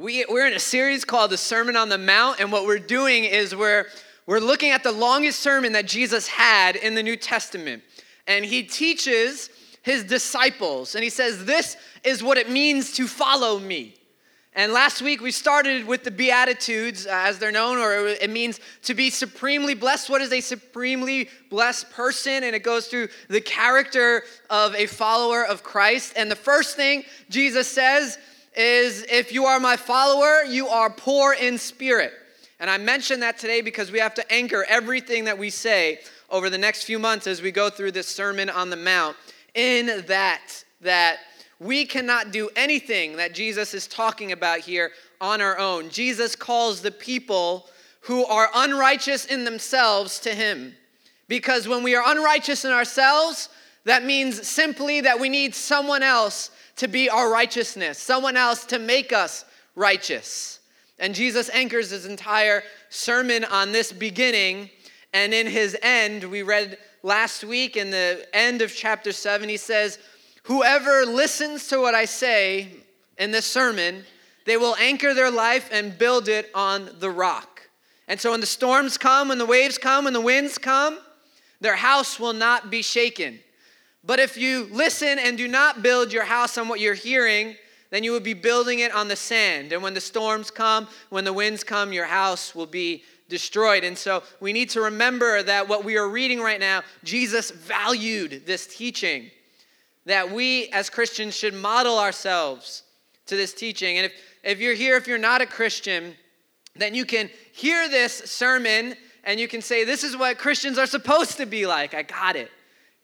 We're in a series called The Sermon on the Mount, and what we're doing is we're looking at the longest sermon that Jesus had in the New Testament. And he teaches his disciples, and he says, this is what it means to follow me. And last week we started with the Beatitudes, as they're known, or it means to be supremely blessed. What is a supremely blessed person? And it goes through the character of a follower of Christ. And the first thing Jesus says is, if you are my follower, you are poor in spirit. And I mention that today because we have to anchor everything that we say over the next few months as we go through this Sermon on the Mount in that we cannot do anything that Jesus is talking about here on our own. Jesus calls the people who are unrighteous in themselves to him. Because when we are unrighteous in ourselves, that means simply that we need someone else to be our righteousness, someone else to make us righteous. And Jesus anchors his entire sermon on this beginning, and in his end, we read last week in the end of chapter 7, he says, whoever listens to what I say in this sermon, they will anchor their life and build it on the rock. And so when the storms come, when the waves come, when the winds come, their house will not be shaken. But if you listen and do not build your house on what you're hearing, then you will be building it on the sand. And when the storms come, when the winds come, your house will be destroyed. And so we need to remember that what we are reading right now, Jesus valued this teaching, that we as Christians should model ourselves to this teaching. And if you're here, if you're not a Christian, then you can hear this sermon and you can say, this is what Christians are supposed to be like. I got it.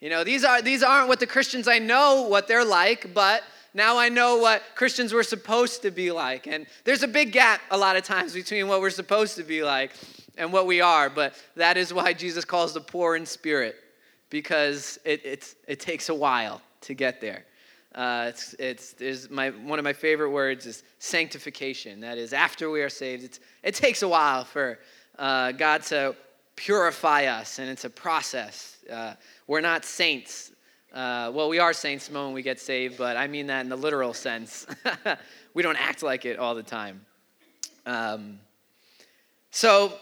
You know, these aren't what the Christians I know what they're like, but now I know what Christians were supposed to be like. And there's a big gap a lot of times between what we're supposed to be like and what we are. But that is why Jesus calls the poor in spirit, because it takes a while to get there. One of my favorite words is sanctification. That is, after we are saved, it takes a while for God to purify us, and it's a process. We're not saints. We are saints the moment we get saved, but I mean that in the literal sense. We don't act like it all the time. So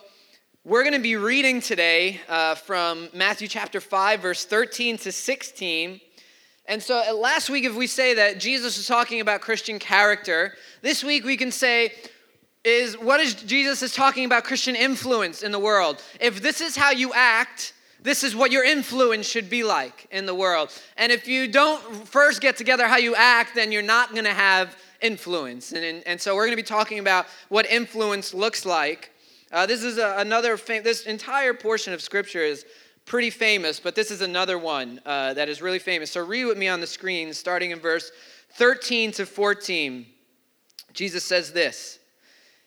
we're going to be reading today from Matthew chapter 5, verse 13 to 16. And so last week, if we say that Jesus was talking about Christian character, this week we can say, Jesus is talking about Christian influence in the world. If this is how you act, this is what your influence should be like in the world. And if you don't first get together how you act, then you're not going to have influence. And so we're going to be talking about what influence looks like. This entire portion of Scripture is pretty famous, but this is another one that is really famous. So read with me on the screen, starting in verse 13 to 14. Jesus says this.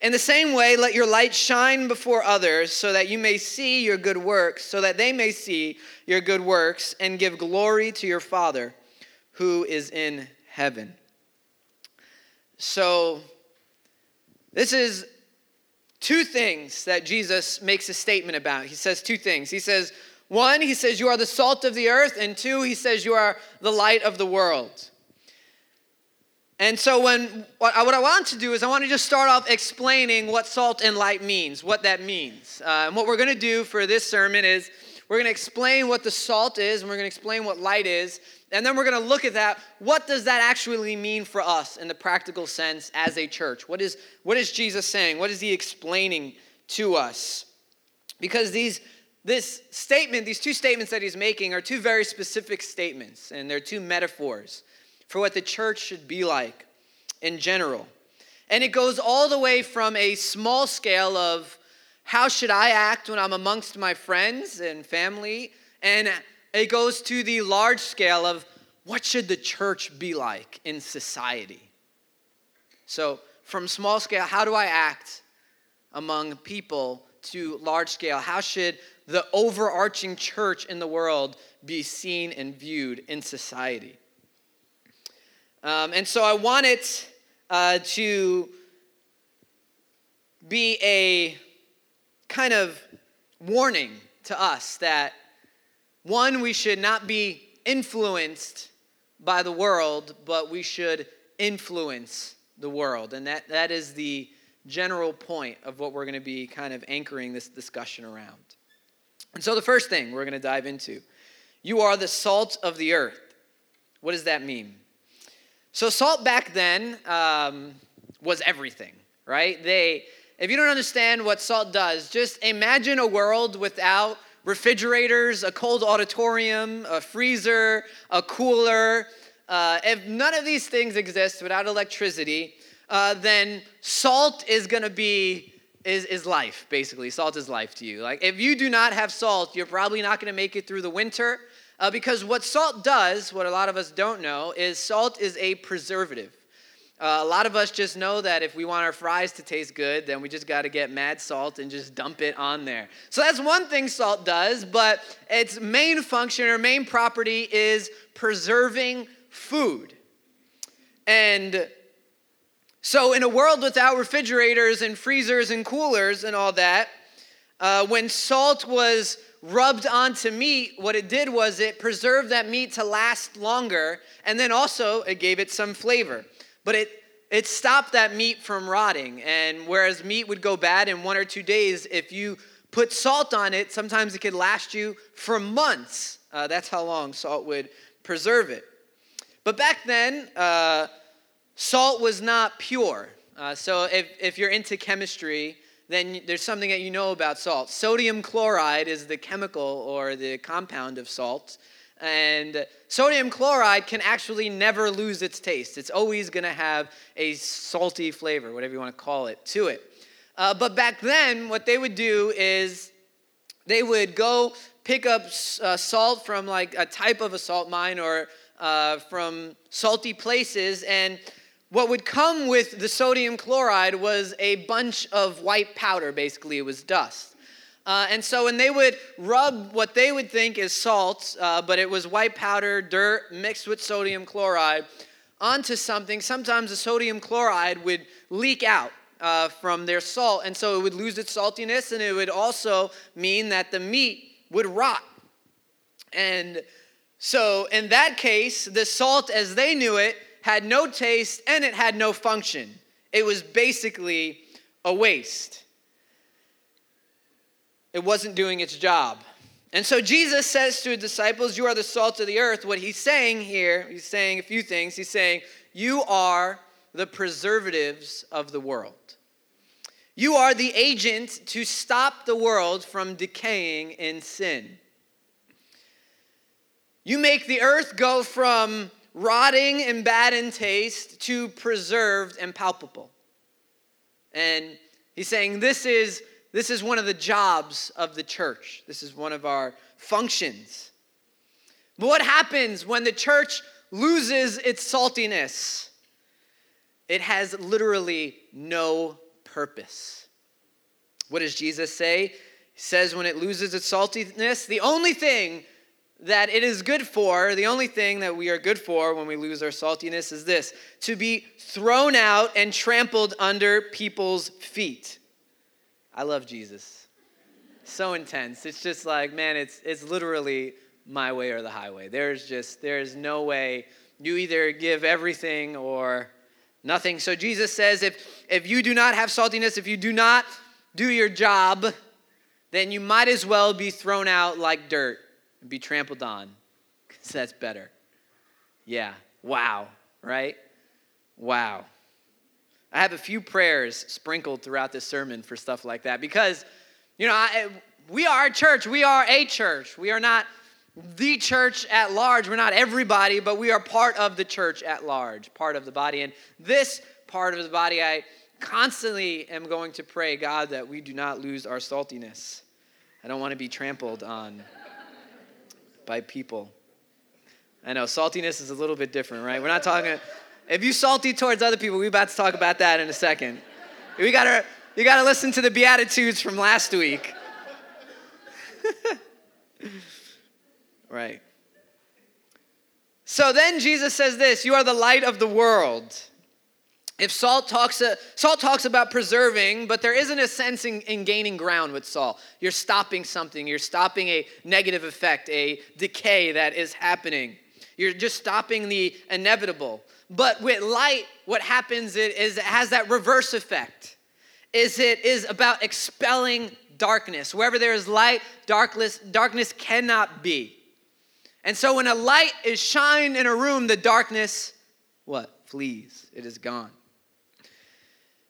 In the same way, let your light shine before others so that you may see your good works, so that they may see your good works and give glory to your Father who is in heaven. So this is two things that Jesus makes a statement about. He says two things. He says, one, he says, you are the salt of the earth, and two, he says, you are the light of the world. And so what I want to do is I want to just start off explaining what salt and light means, what that means. And what we're going to do for this sermon is we're going to explain what the salt is, and we're going to explain what light is, and then we're going to look at that. What does that actually mean for us in the practical sense as a church? What is Jesus saying? What is he explaining to us? Because these two statements that he's making are two very specific statements, and they're two metaphors for what the church should be like in general. And it goes all the way from a small scale of how should I act when I'm amongst my friends and family, and it goes to the large scale of what should the church be like in society. So from small scale, how do I act among people, to large scale, how should the overarching church in the world be seen and viewed in society? And so I want it to be a kind of warning to us that, one, we should not be influenced by the world, but we should influence the world. And that is the general point of what we're going to be kind of anchoring this discussion around. And so the first thing we're going to dive into, you are the salt of the earth. What does that mean? So salt back then was everything, right? If you don't understand what salt does, just imagine a world without refrigerators, a cold auditorium, a freezer, a cooler. If none of these things exist, without electricity, then salt is going to be, is life, basically. Salt is life to you. Like, if you do not have salt, you're probably not going to make it through the winter, because what salt does, what a lot of us don't know, is salt is a preservative. A lot of us just know that if we want our fries to taste good, then we just got to get mad salt and just dump it on there. So that's one thing salt does, but its main function or main property is preserving food. And so in a world without refrigerators and freezers and coolers and all that, when salt was rubbed onto meat, what it did was it preserved that meat to last longer, and then also it gave it some flavor. But it stopped that meat from rotting, and whereas meat would go bad in 1 or 2 days, if you put salt on it, sometimes it could last you for months. That's how long salt would preserve it. But back then, salt was not pure. So if you're into chemistry, then there's something that you know about salt. Sodium chloride is the chemical or the compound of salt. And sodium chloride can actually never lose its taste. It's always going to have a salty flavor, whatever you want to call it, to it. But back then, what they would do is they would go pick up salt from like a type of a salt mine or from salty places, and what would come with the sodium chloride was a bunch of white powder, basically. It was dust. And so when they would rub what they would think is salt, but it was white powder, dirt, mixed with sodium chloride, onto something, sometimes the sodium chloride would leak out from their salt, and so it would lose its saltiness, and it would also mean that the meat would rot. And so in that case, the salt as they knew it had no taste, and it had no function. It was basically a waste. It wasn't doing its job. And so Jesus says to his disciples, you are the salt of the earth. What he's saying here, he's saying a few things. He's saying, you are the preservatives of the world. You are the agent to stop the world from decaying in sin. You make the earth go from rotting and bad in taste to preserved and palpable. And he's saying this is one of the jobs of the church. This is one of our functions. But what happens when the church loses its saltiness? It has literally no purpose. What does Jesus say? He says when it loses its saltiness, the only thing that it is good for, the only thing that we are good for when we lose our saltiness is this, to be thrown out and trampled under people's feet. I love Jesus. So intense. It's just like, man, it's literally my way or the highway. There's no way. You either give everything or nothing. So Jesus says if you do not have saltiness, if you do not do your job, then you might as well be thrown out like dirt. And be trampled on, because that's better. Yeah, wow, right? Wow. I have a few prayers sprinkled throughout this sermon for stuff like that, because, we are a church. We are a church. We are not the church at large. We're not everybody, but we are part of the church at large, part of the body. And this part of the body, I constantly am going to pray, God, that we do not lose our saltiness. I don't want to be trampled on by people. I know saltiness is a little bit different, right? We're not talking If you're salty towards other people, we're about to talk about that in a second. You gotta listen to the Beatitudes from last week. Right. So then Jesus says this, you are the light of the world. If salt talks about preserving, but there isn't a sense in gaining ground with salt. You're stopping something. You're stopping a negative effect, a decay that is happening. You're just stopping the inevitable. But with light, what happens is it has that reverse effect. It is about expelling darkness. Wherever there is light, darkness cannot be. And so when a light is shined in a room, the darkness, flees. It is gone.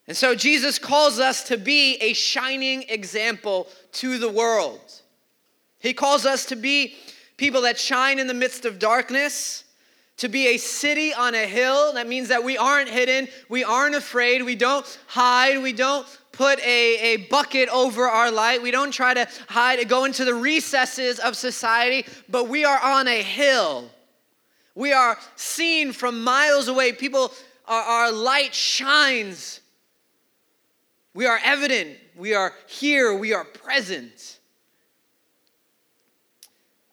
And so Jesus calls us to be a shining example to the world. He calls us to be people that shine in the midst of darkness, to be a city on a hill. That means that we aren't hidden, we aren't afraid, we don't hide, we don't put a bucket over our light, we don't try to hide, go into the recesses of society, but we are on a hill. We are seen from miles away. People, our light shines. We are evident. We are here. We are present.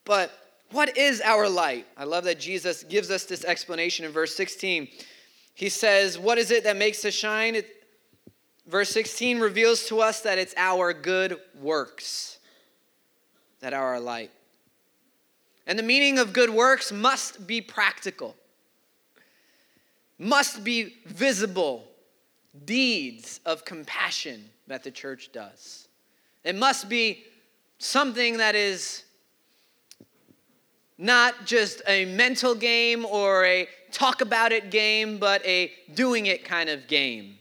But what is our light? I love that Jesus gives us this explanation in verse 16. He says, what is it that makes us shine? Verse 16 reveals to us that it's our good works that are our light. And the meaning of good works must be practical, must be visible deeds of compassion that the church does. It must be something that is not just a mental game or a talk about it game, but a doing it kind of game.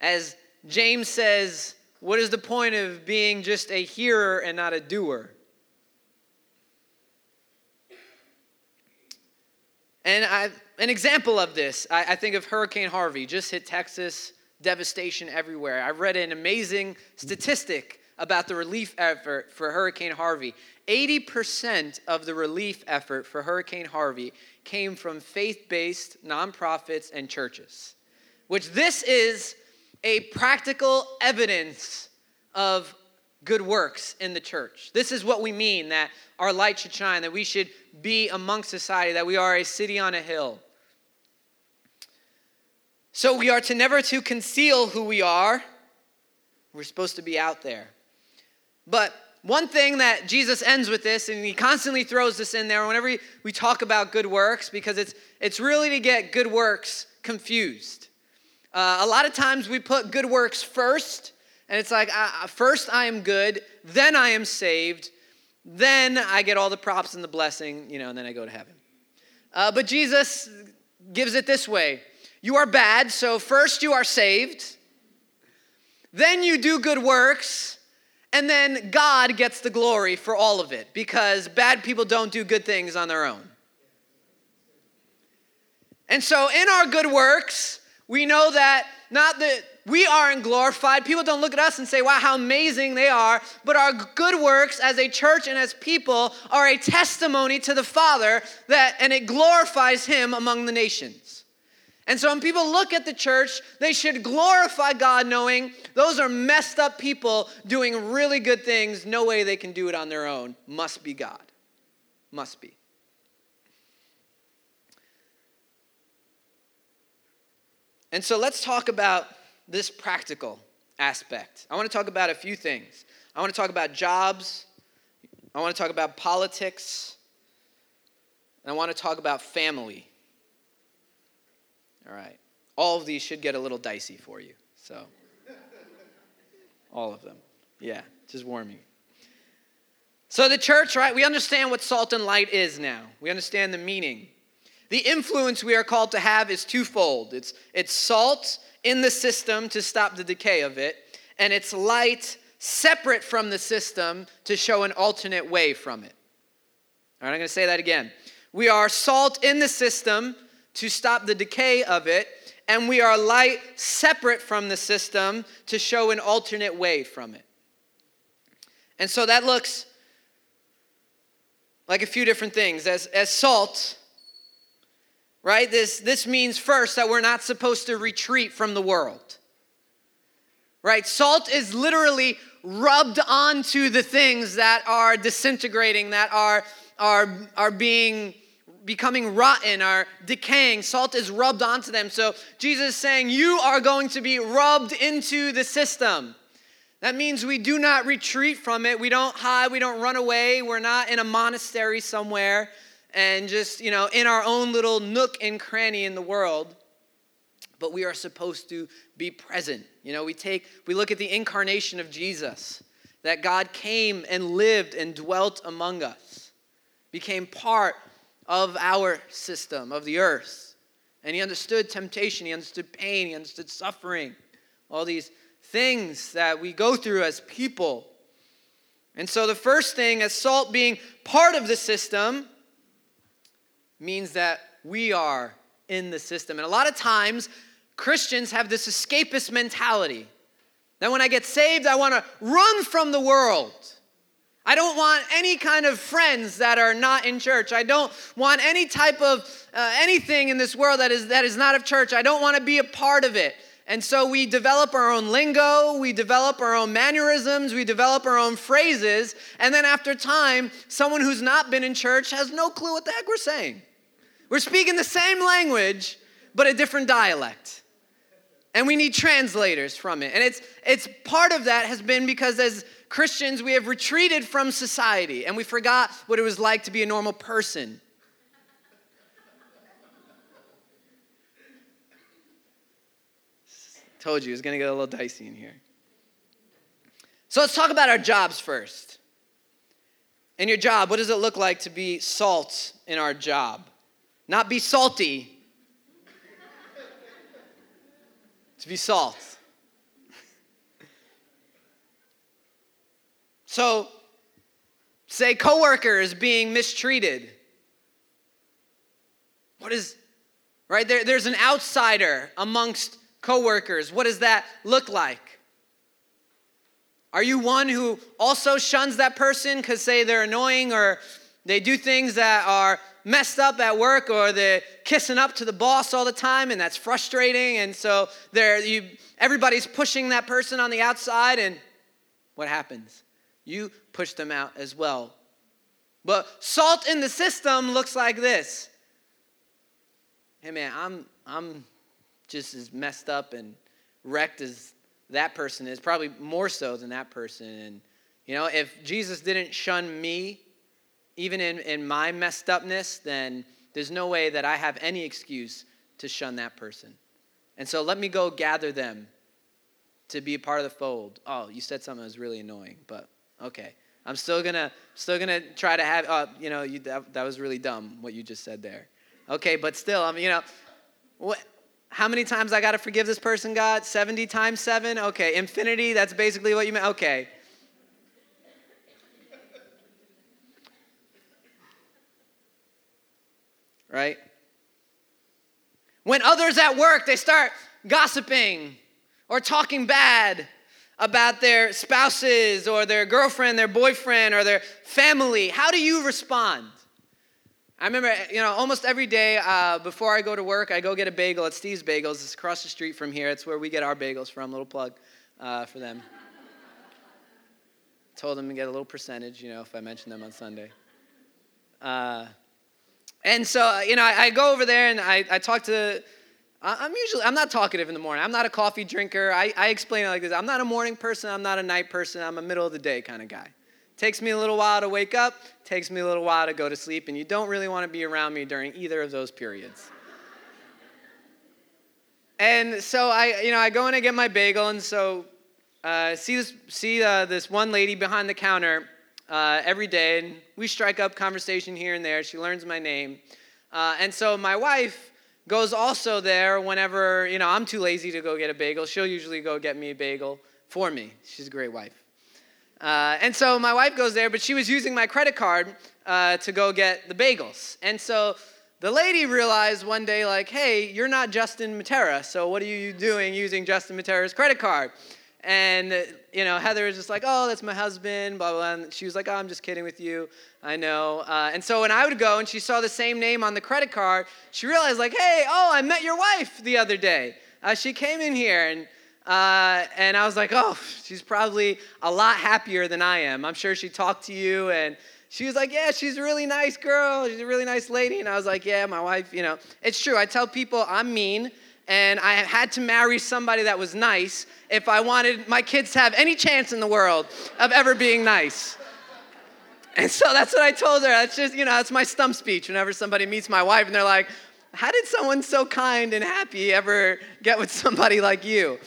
As James says, what is the point of being just a hearer and not a doer? And an example of this, I think of Hurricane Harvey, just hit Texas, devastation everywhere. I read an amazing statistic about the relief effort for Hurricane Harvey. 80% of the relief effort for Hurricane Harvey came from faith-based nonprofits and churches, which this is a practical evidence of good works in the church. This is what we mean, that our light should shine, that we should be among society, that we are a city on a hill. So we are to never to conceal who we are. We're supposed to be out there. But one thing that Jesus ends with this, and he constantly throws this in there whenever we talk about good works, because it's really to get good works confused. A lot of times we put good works first. And it's like, first I am good, then I am saved, then I get all the props and the blessing, and then I go to heaven. But Jesus gives it this way. You are bad, so first you are saved, then you do good works, and then God gets the glory for all of it, because bad people don't do good things on their own. And so in our good works, we know that not that we aren't glorified. People don't look at us and say, wow, how amazing they are. But our good works as a church and as people are a testimony to the Father, and it glorifies him among the nations. And so when people look at the church, they should glorify God, knowing those are messed up people doing really good things. No way they can do it on their own. Must be God. Must be. And so let's talk about this practical aspect. I want to talk about a few things. I want to talk about jobs. I want to talk about politics. And I want to talk about family. All right. All of these should get a little dicey for you. So, all of them. Yeah, just warn you. So the church, right? We understand what salt and light is now. We understand the meaning. The influence we are called to have is twofold. It's salt in the system to stop the decay of it, and it's light separate from the system to show an alternate way from it. All right, I'm going to say that again. We are salt in the system to stop the decay of it, and we are light separate from the system to show an alternate way from it. And so that looks like a few different things. As salt, right? This means first that we're not supposed to retreat from the world, right? Salt is literally rubbed onto the things that are disintegrating, that are becoming rotten, are decaying. Salt is rubbed onto them. So Jesus is saying, you are going to be rubbed into the system. That means we do not retreat from it. We don't hide. We don't run away. We're not in a monastery somewhere and just, in our own little nook and cranny in the world. But we are supposed to be present. We look at the incarnation of Jesus, that God came and lived and dwelt among us, became part of our system, of the earth. And he understood temptation. He understood pain. He understood suffering. All these things that we go through as people. And so the first thing, as salt being part of the system, means that we are in the system. And a lot of times, Christians have this escapist mentality that when I get saved, I want to run from the world. I don't want any kind of friends that are not in church. I don't want any type of anything in this world that is not of church. I don't want to be a part of it. And so we develop our own lingo, we develop our own mannerisms, we develop our own phrases, and then after time, someone who's not been in church has no clue what the heck we're saying. We're speaking the same language, but a different dialect. And we need translators from it. And it's part of that has been because as Christians, we have retreated from society, and we forgot what it was like to be a normal person. Told you, it's going to get a little dicey in here. So let's talk about our jobs first. In your job, what does it look like to be salt in our job? Not be salty. To be salt. So, say coworker is being mistreated. What is, right? There's an outsider amongst coworkers. What does that look like? Are you one who also shuns that person because, say, they're annoying or they do things that are messed up at work or they're kissing up to the boss all the time and that's frustrating and so everybody's pushing that person on the outside and what happens? You push them out as well. But salt in the system looks like this. Hey, man, I'm just as messed up and wrecked as that person is, probably more so than that person. And, if Jesus didn't shun me, even in my messed upness, then there's no way that I have any excuse to shun that person. And so let me go gather them to be a part of the fold. Oh, you said something that was really annoying, but okay. I'm still gonna try to have, that was really dumb, what you just said there. Okay, but still, what? How many times I got to forgive this person, God? 70 times 7? Okay, infinity, that's basically what you meant. Okay. Right? When others at work, they start gossiping or talking bad about their spouses or their girlfriend, their boyfriend, or their family, how do you respond? I remember, almost every day before I go to work, I go get a bagel at Steve's Bagels. It's across the street from here. It's where we get our bagels from. Little plug for them. Told them to get a little percentage, if I mention them on Sunday. And so, I go over there and I talk to. I'm not talkative in the morning. I'm not a coffee drinker. I explain it like this. I'm not a morning person. I'm not a night person. I'm a middle of the day kind of guy. Takes me a little while to wake up, takes me a little while to go to sleep, and you don't really want to be around me during either of those periods. And so I go in and get my bagel, and so see this one lady behind the counter every day, and we strike up conversation here and there. She learns my name, and so my wife goes also there whenever I'm too lazy to go get a bagel. She'll usually go get me a bagel for me. She's a great wife. And so my wife goes there, but she was using my credit card to go get the bagels. And so the lady realized one day, like, hey, you're not Justin Matera, so what are you doing using Justin Matera's credit card? And, you know, Heather was just like, oh, that's my husband, blah, blah, blah. And she was like, oh, I'm just kidding with you. I know. And so when I would go and she saw the same name on the credit card, she realized, like, hey, oh, I met your wife the other day. She came in here. And I was like, oh, she's probably a lot happier than I am. I'm sure she talked to you. And she was like, yeah, she's a really nice girl. She's a really nice lady. And I was like, yeah, my wife, you know. It's true. I tell people I'm mean. And I had to marry somebody that was nice if I wanted my kids to have any chance in the world of ever being nice. And so that's what I told her. That's just, you know, that's my stump speech whenever somebody meets my wife and they're like, how did someone so kind and happy ever get with somebody like you?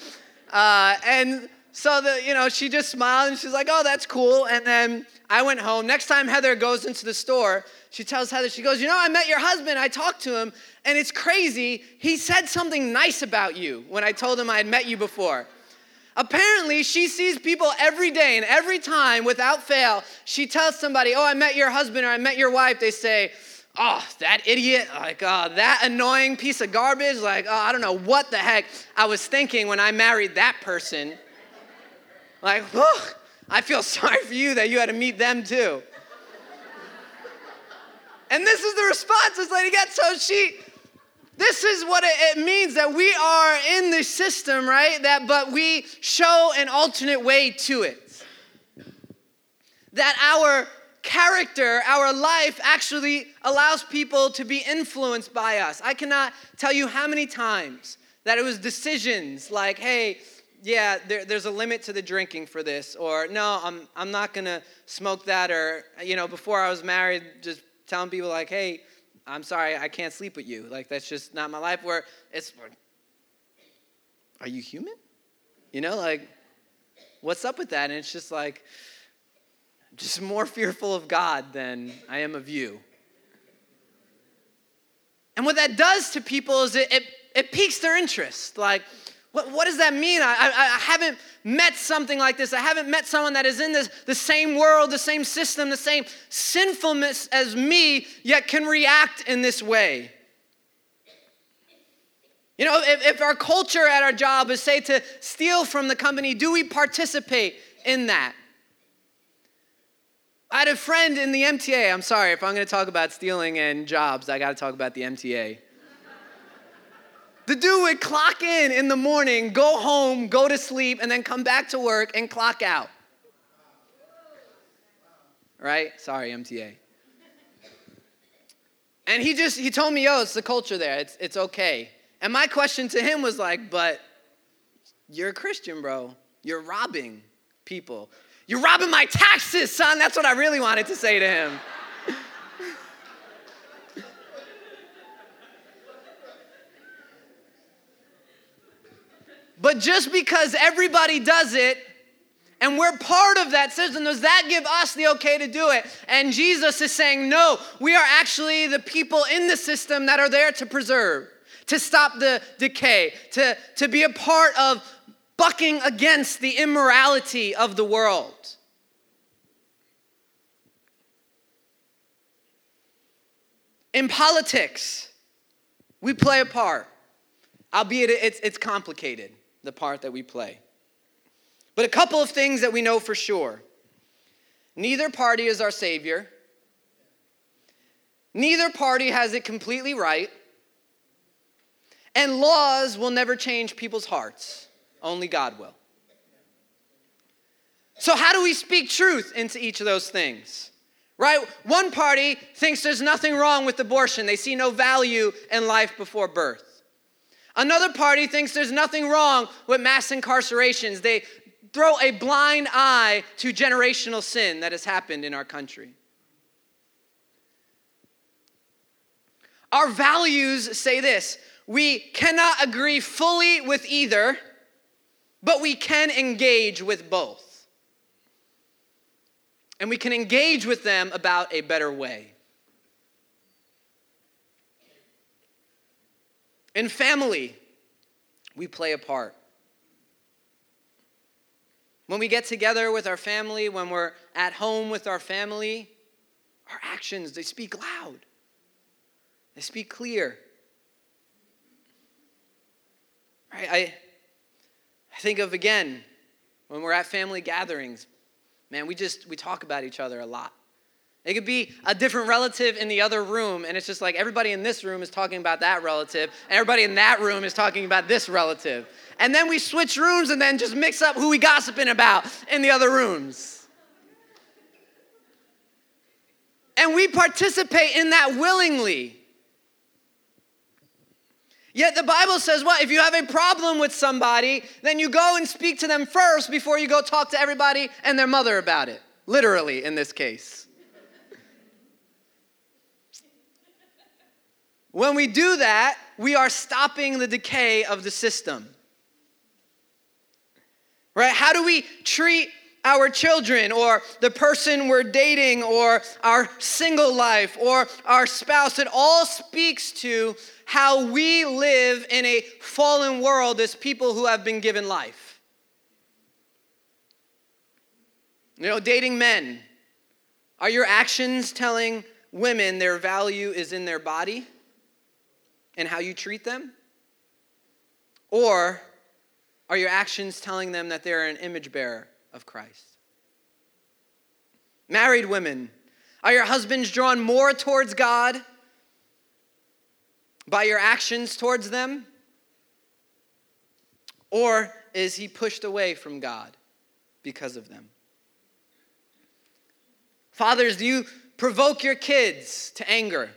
And so, you know, she just smiled and she's like, oh, that's cool. And then I went home. Next time Heather goes into the store, she tells Heather, she goes, you know, I met your husband. I talked to him. And it's crazy. He said something nice about you when I told him I had met you before. Apparently, she sees people every day, and every time, without fail, she tells somebody, oh, I met your husband or I met your wife. They say, oh, that idiot, like, that annoying piece of garbage, like, oh, I don't know what the heck I was thinking when I married that person. Like, oh, I feel sorry for you that you had to meet them too. And this is the response this lady got. So this is what it means that we are in this system, right? But we show an alternate way to it. That our character, our life actually allows people to be influenced by us. I cannot tell you how many times that it was decisions like, hey, yeah, there's a limit to the drinking for this, or no, I'm not going to smoke that, or, you know, before I was married, just telling people like, hey, I'm sorry, I can't sleep with you. Like, that's just not my life. Where it's, are you human? You know, like, what's up with that? And it's just like, just more fearful of God than I am of you. And what that does to people is it piques their interest. Like, what does that mean? I haven't met something like this. I haven't met someone that is in the same world, the same system, the same sinfulness as me, yet can react in this way. You know, if our culture at our job is, say, to steal from the company, do we participate in that? I had a friend in the MTA. I'm sorry, if I'm going to talk about stealing and jobs, I got to talk about the MTA. The dude would clock in the morning, go home, go to sleep, and then come back to work and clock out. Right? Sorry, MTA. And he told me, yo, it's the culture there. It's okay. And my question to him was like, but you're a Christian, bro. You're robbing people. You're robbing my taxes, son. That's what I really wanted to say to him. But just because everybody does it, and we're part of that system, does that give us the okay to do it? And Jesus is saying, no, we are actually the people in the system that are there to preserve, to stop the decay, to be a part of bucking against the immorality of the world. In politics, we play a part, albeit it's complicated, the part that we play. But a couple of things that we know for sure. Neither party is our savior. Neither party has it completely right. And laws will never change people's hearts. Only God will. So how do we speak truth into each of those things? Right? One party thinks there's nothing wrong with abortion. They see no value in life before birth. Another party thinks there's nothing wrong with mass incarcerations. They throw a blind eye to generational sin that has happened in our country. Our values say this: we cannot agree fully with either, but we can engage with both. And we can engage with them about a better way. In family, we play a part. When we get together with our family, when we're at home with our family, our actions, they speak loud. They speak clear. Right? I think of, again, When we're at family gatherings, man, we talk about each other a lot. It could be a different relative in the other room, and it's just like everybody in this room is talking about that relative, and everybody in that room is talking about this relative. And then we switch rooms and then just mix up who we gossiping about in the other rooms. And we participate in that willingly. Yet the Bible says, well, if you have a problem with somebody, then you go and speak to them first before you go talk to everybody and their mother about it. Literally, in this case. When we do that, we are stopping the decay of the system. Right? How do we treat our children or the person we're dating or our single life or our spouse? It all speaks to how we live in a fallen world as people who have been given life. You know, dating men. Are your actions telling women their value is in their body and how you treat them? Or are your actions telling them that they're an image bearer of Christ? Married women, are your husbands drawn more towards God by your actions towards them? Or is he pushed away from God because of them? Fathers, do you provoke your kids to anger?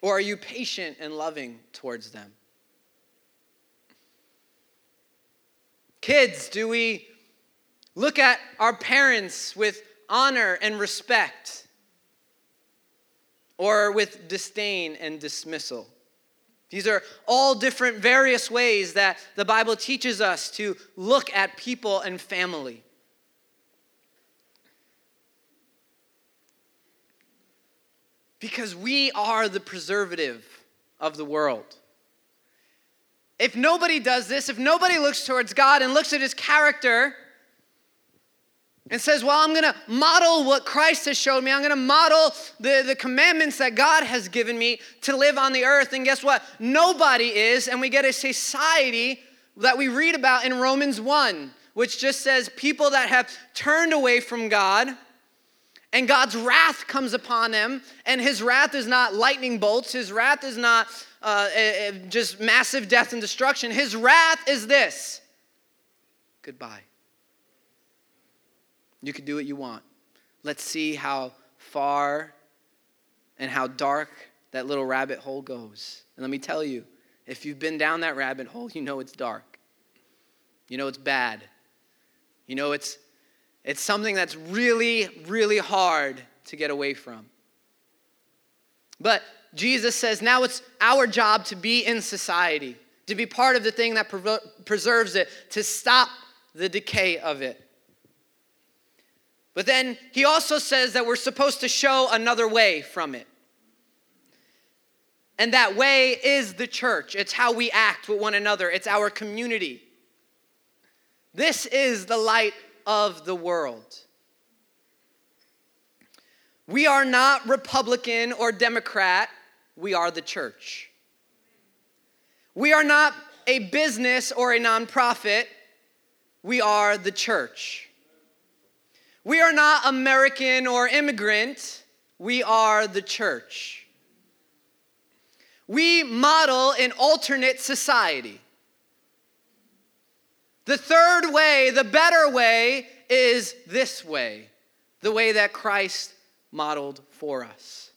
Or are you patient and loving towards them? Kids, do we look at our parents with honor and respect, or with disdain and dismissal? These are all different various ways that the Bible teaches us to look at people and family. Because we are the preservative of the world. If nobody does this, if nobody looks towards God and looks at his character and says, well, I'm going to model what Christ has showed me. I'm going to model the commandments that God has given me to live on the earth. And guess what? Nobody is. And we get a society that we read about in Romans 1, which just says people that have turned away from God, and God's wrath comes upon them, and his wrath is not lightning bolts. His wrath is not just massive death and destruction. His wrath is this: goodbye. You can do what you want. Let's see how far and how dark that little rabbit hole goes. And let me tell you, if you've been down that rabbit hole, you know it's dark. You know it's bad. You know it's something that's really, really hard to get away from. But Jesus says now it's our job to be in society, to be part of the thing that preserves it, to stop the decay of it. But then he also says that we're supposed to show another way from it. And that way is the church. It's how we act with one another. It's our community. This is the light of the world. We are not Republican or Democrat. We are the church. We are not a business or a nonprofit. We are the church. We are not American or immigrant. We are the church. We model an alternate society. The third way, the better way, is this way, the way that Christ modeled for us.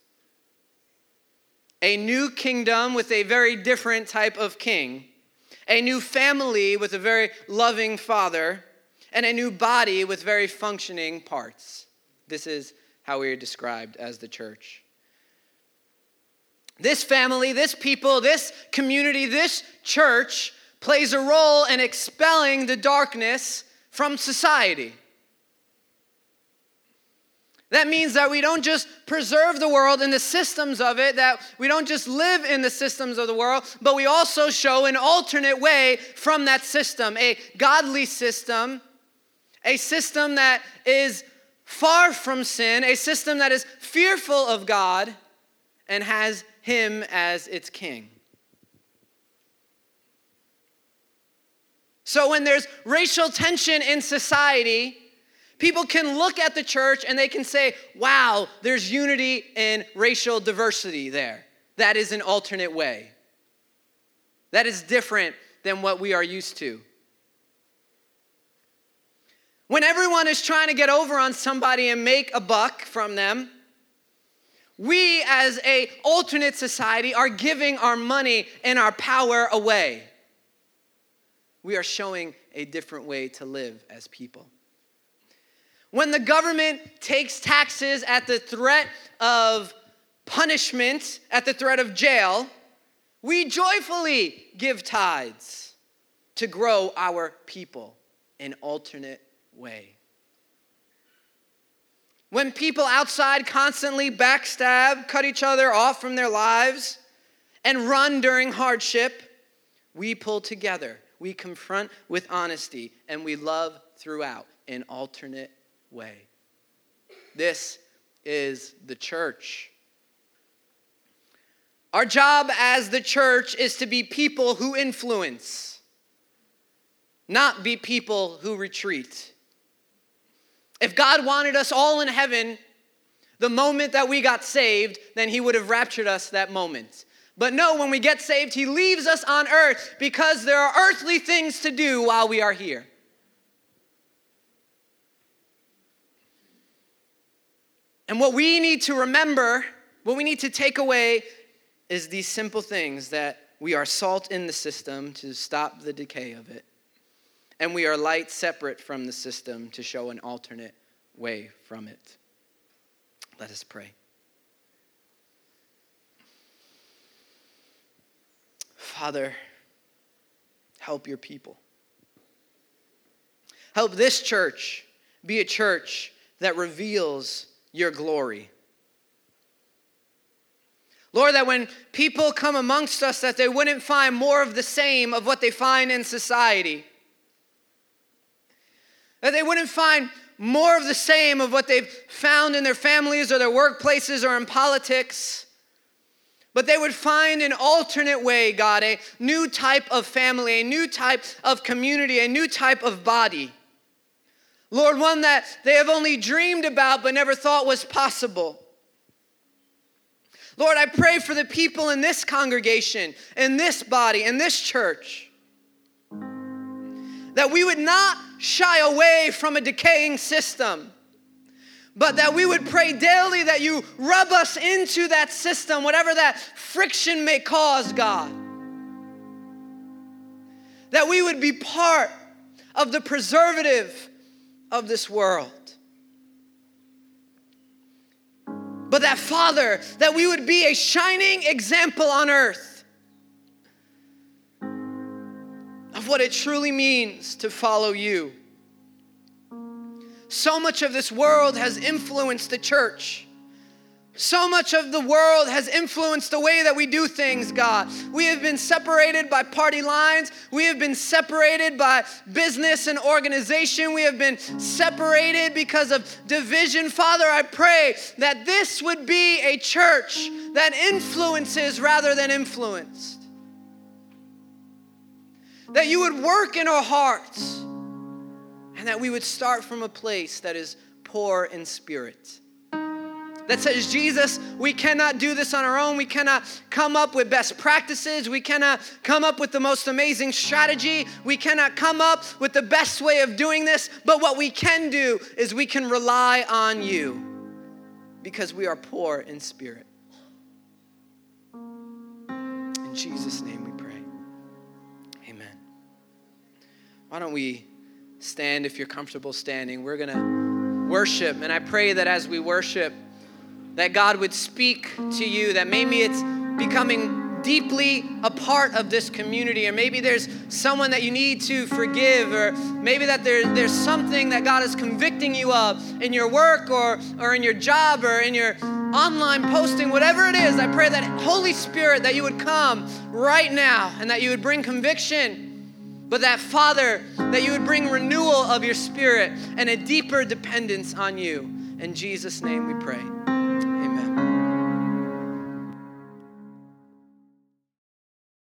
A new kingdom with a very different type of king, a new family with a very loving father, and a new body with very functioning parts. This is how we are described as the church. This family, this people, this community, this church plays a role in expelling the darkness from society. That means that we don't just preserve the world and the systems of it, that we don't just live in the systems of the world, but we also show an alternate way from that system, a godly system, a system that is far from sin, a system that is fearful of God and has him as its king. So when there's racial tension in society, people can look at the church and they can say, wow, there's unity and racial diversity there. That is an alternate way. That is different than what we are used to. When everyone is trying to get over on somebody and make a buck from them, we as an alternate society are giving our money and our power away. We are showing a different way to live as people. When the government takes taxes at the threat of punishment, at the threat of jail, we joyfully give tithes to grow our people in alternate way. When people outside constantly backstab, cut each other off from their lives, and run during hardship, we pull together. We confront with honesty, and we love throughout an alternate way. This is the church. Our job as the church is to be people who influence, not be people who retreat. If God wanted us all in heaven the moment that we got saved, then he would have raptured us that moment. But no, when we get saved, he leaves us on earth because there are earthly things to do while we are here. And what we need to remember, what we need to take away, is these simple things: that we are salt in the system to stop the decay of it, and we are light separate from the system to show an alternate way from it. Let us pray. Father, help your people. Help this church be a church that reveals your glory. Lord, that when people come amongst us, that they wouldn't find more of the same of what they find in society. That they wouldn't find more of the same of what they've found in their families or their workplaces or in politics. But they would find an alternate way, God, a new type of family, a new type of community, a new type of body. Lord, one that they have only dreamed about but never thought was possible. Lord, I pray for the people in this congregation, in this body, in this church, that we would not shy away from a decaying system, but that we would pray daily that you rub us into that system, whatever that friction may cause, God. That we would be part of the preservative of this world. But that, Father, that we would be a shining example on earth of what it truly means to follow you. So much of this world has influenced the church. So much of the world has influenced the way that we do things, God. We have been separated by party lines. We have been separated by business and organization. We have been separated because of division. Father, I pray that this would be a church that influences rather than influenced. That you would work in our hearts. And that we would start from a place that is poor in spirit. That says, Jesus, we cannot do this on our own. We cannot come up with best practices. We cannot come up with the most amazing strategy. We cannot come up with the best way of doing this. But what we can do is we can rely on you because we are poor in spirit. In Jesus' name we pray. Amen. Why don't we stand if you're comfortable standing. We're going to worship, and I pray that as we worship, that God would speak to you, that maybe it's becoming deeply a part of this community, or maybe there's someone that you need to forgive, or maybe that there's something that God is convicting you of in your work or in your job or in your online posting, whatever it is. I pray that Holy Spirit, that you would come right now and that you would bring conviction. But that, Father, that you would bring renewal of your spirit and a deeper dependence on you. In Jesus' name we pray.